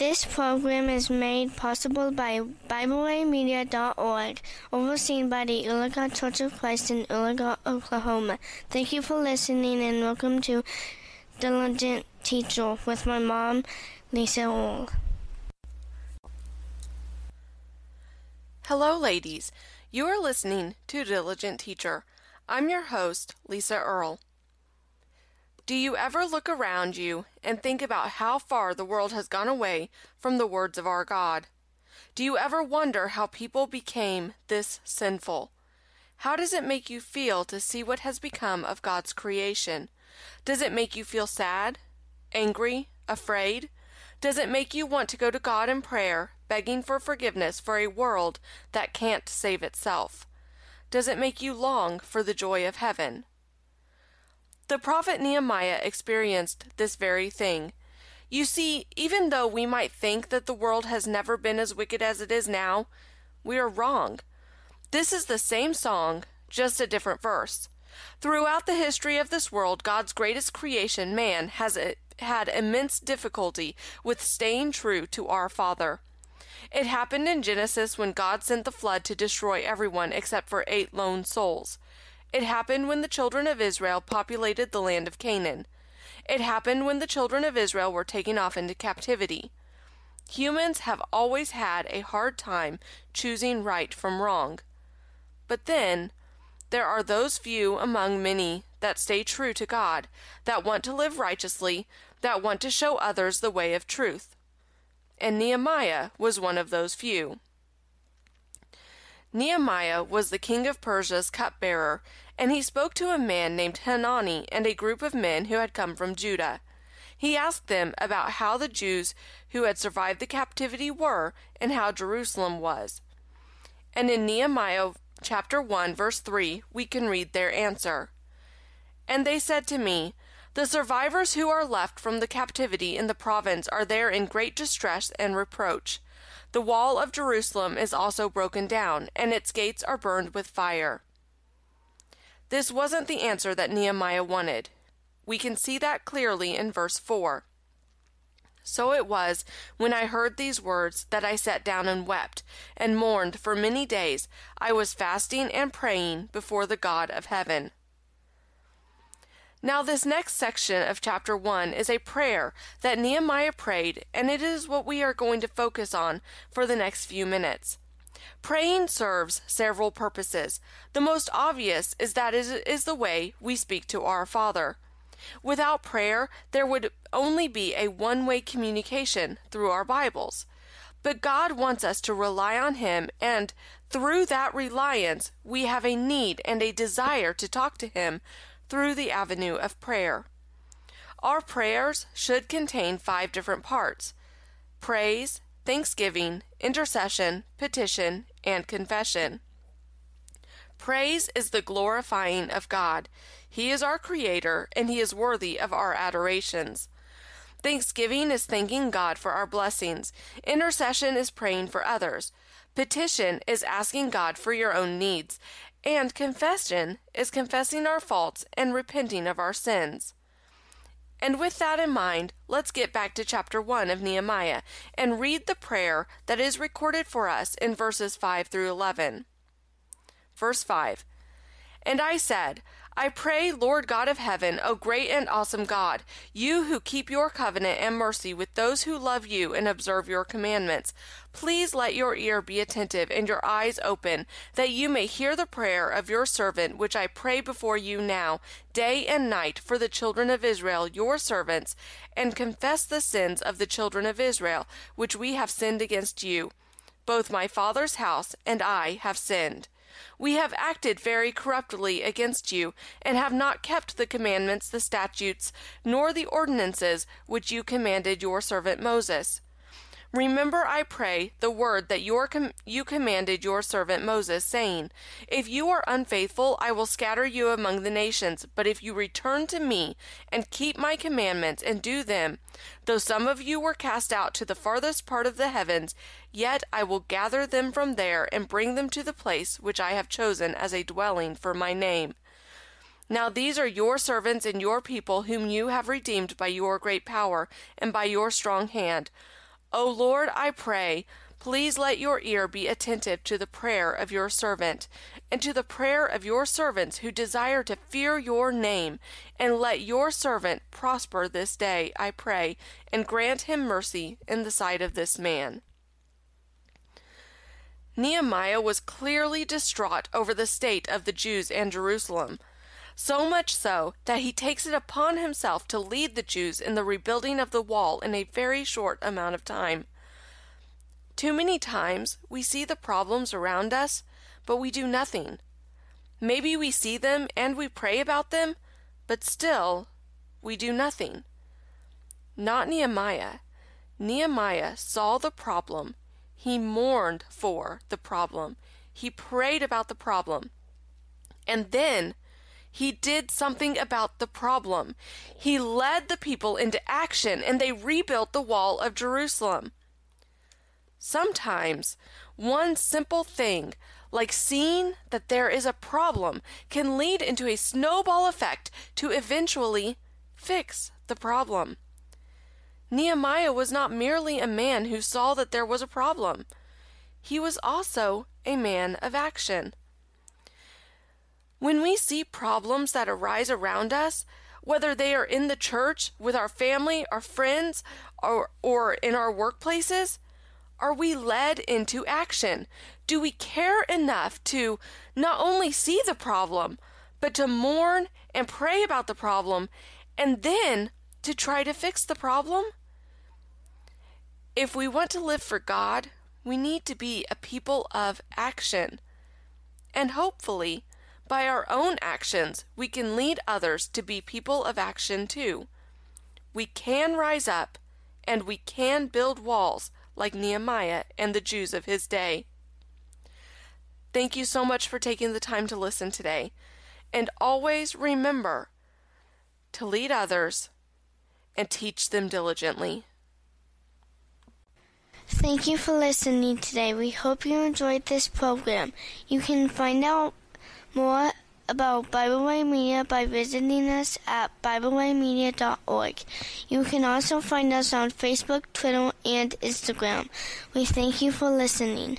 This program is made possible by BibleWayMedia.org, overseen by the Ulligar Church of Christ in Ulligar, Oklahoma. Thank you for listening, and welcome to Diligent Teacher with my mom, Lisa Earle. Hello, ladies. You are listening to Diligent Teacher. I'm your host, Lisa Earle. Do you ever look around you and think about how far the world has gone away from the words of our God? Do you ever wonder how people became this sinful? How does it make you feel to see what has become of God's creation? Does it make you feel sad, angry, afraid? Does it make you want to go to God in prayer, begging for forgiveness for a world that can't save itself? Does it make you long for the joy of heaven? The prophet Nehemiah experienced this very thing. You see, even though we might think that the world has never been as wicked as it is now, we are wrong. This is the same song, just a different verse. Throughout the history of this world, God's greatest creation, man, has had immense difficulty with staying true to our Father. It happened in Genesis when God sent the flood to destroy everyone except for 8 lone souls. It happened when the children of Israel populated the land of Canaan. It happened when the children of Israel were taken off into captivity. Humans have always had a hard time choosing right from wrong. But then, there are those few among many that stay true to God, that want to live righteously, that want to show others the way of truth. And Nehemiah was one of those few. Nehemiah was the king of Persia's cupbearer, and he spoke to a man named Hanani and a group of men who had come from Judah. He asked them about how the Jews who had survived the captivity were and how Jerusalem was. And in Nehemiah chapter 1, verse 3, we can read their answer. And they said to me, "The survivors who are left from the captivity in the province are there in great distress and reproach. The wall of Jerusalem is also broken down, and its gates are burned with fire." This wasn't the answer that Nehemiah wanted. We can see that clearly in verse 4. "So it was, when I heard these words, that I sat down and wept, and mourned for many days. I was fasting and praying before the God of heaven." Now, this next section of chapter 1 is a prayer that Nehemiah prayed, and it is what we are going to focus on for the next few minutes. Praying serves several purposes. The most obvious is that it is the way we speak to our Father. Without prayer, there would only be a one-way communication through our Bibles. But God wants us to rely on Him, and through that reliance, we have a need and a desire to talk to Him through the avenue of prayer. Our prayers should contain 5 different parts: praise, thanksgiving, intercession, petition, and confession. Praise is the glorifying of God. He is our Creator, and He is worthy of our adorations. Thanksgiving is thanking God for our blessings. Intercession is praying for others. Petition is asking God for your own needs. And confession is confessing our faults and repenting of our sins. And with that in mind, let's get back to chapter 1 of Nehemiah and read the prayer that is recorded for us in verses 5 through 11. Verse 5, "And I said, I pray, Lord God of heaven, O great and awesome God, you who keep your covenant and mercy with those who love you and observe your commandments, please let your ear be attentive and your eyes open, that you may hear the prayer of your servant, which I pray before you now, day and night, for the children of Israel, your servants, and confess the sins of the children of Israel, which we have sinned against you. Both my father's house and I have sinned. We have acted very corruptly against you, and have not kept the commandments, the statutes, nor the ordinances which you commanded your servant Moses. Remember, I pray, the word that you commanded your servant Moses, saying, If you are unfaithful, I will scatter you among the nations, but if you return to me and keep my commandments and do them, though some of you were cast out to the farthest part of the heavens, yet I will gather them from there and bring them to the place which I have chosen as a dwelling for my name. Now these are your servants and your people, whom you have redeemed by your great power and by your strong hand. O Lord, I pray, please let your ear be attentive to the prayer of your servant, and to the prayer of your servants who desire to fear your name, and let your servant prosper this day, I pray, and grant him mercy in the sight of this man. Nehemiah was clearly distraught over the state of the Jews and Jerusalem, so much so that he takes it upon himself to lead the Jews in the rebuilding of the wall in a very short amount of time. Too many times we see the problems around us, but we do nothing. Maybe we see them and we pray about them, but still we do nothing. Not Nehemiah. Nehemiah saw the problem. He mourned for the problem. He prayed about the problem. And then he did something about the problem. He led the people into action, and they rebuilt the wall of Jerusalem. Sometimes one simple thing, like seeing that there is a problem, can lead into a snowball effect to eventually fix the problem. Nehemiah was not merely a man who saw that there was a problem. He was also a man of action. When we see problems that arise around us, whether they are in the church, with our family, our friends, or in our workplaces, are we led into action? Do we care enough to not only see the problem, but to mourn and pray about the problem, and then to try to fix the problem? If we want to live for God, we need to be a people of action. And hopefully, by our own actions, we can lead others to be people of action too. We can rise up, and we can build walls like Nehemiah and the Jews of his day. Thank you so much for taking the time to listen today. And always remember to lead others and teach them diligently. Thank you for listening today. We hope you enjoyed this program. You can find out more about Bible Way Media by visiting us at BibleWayMedia.org. You can also find us on Facebook, Twitter, and Instagram. We thank you for listening.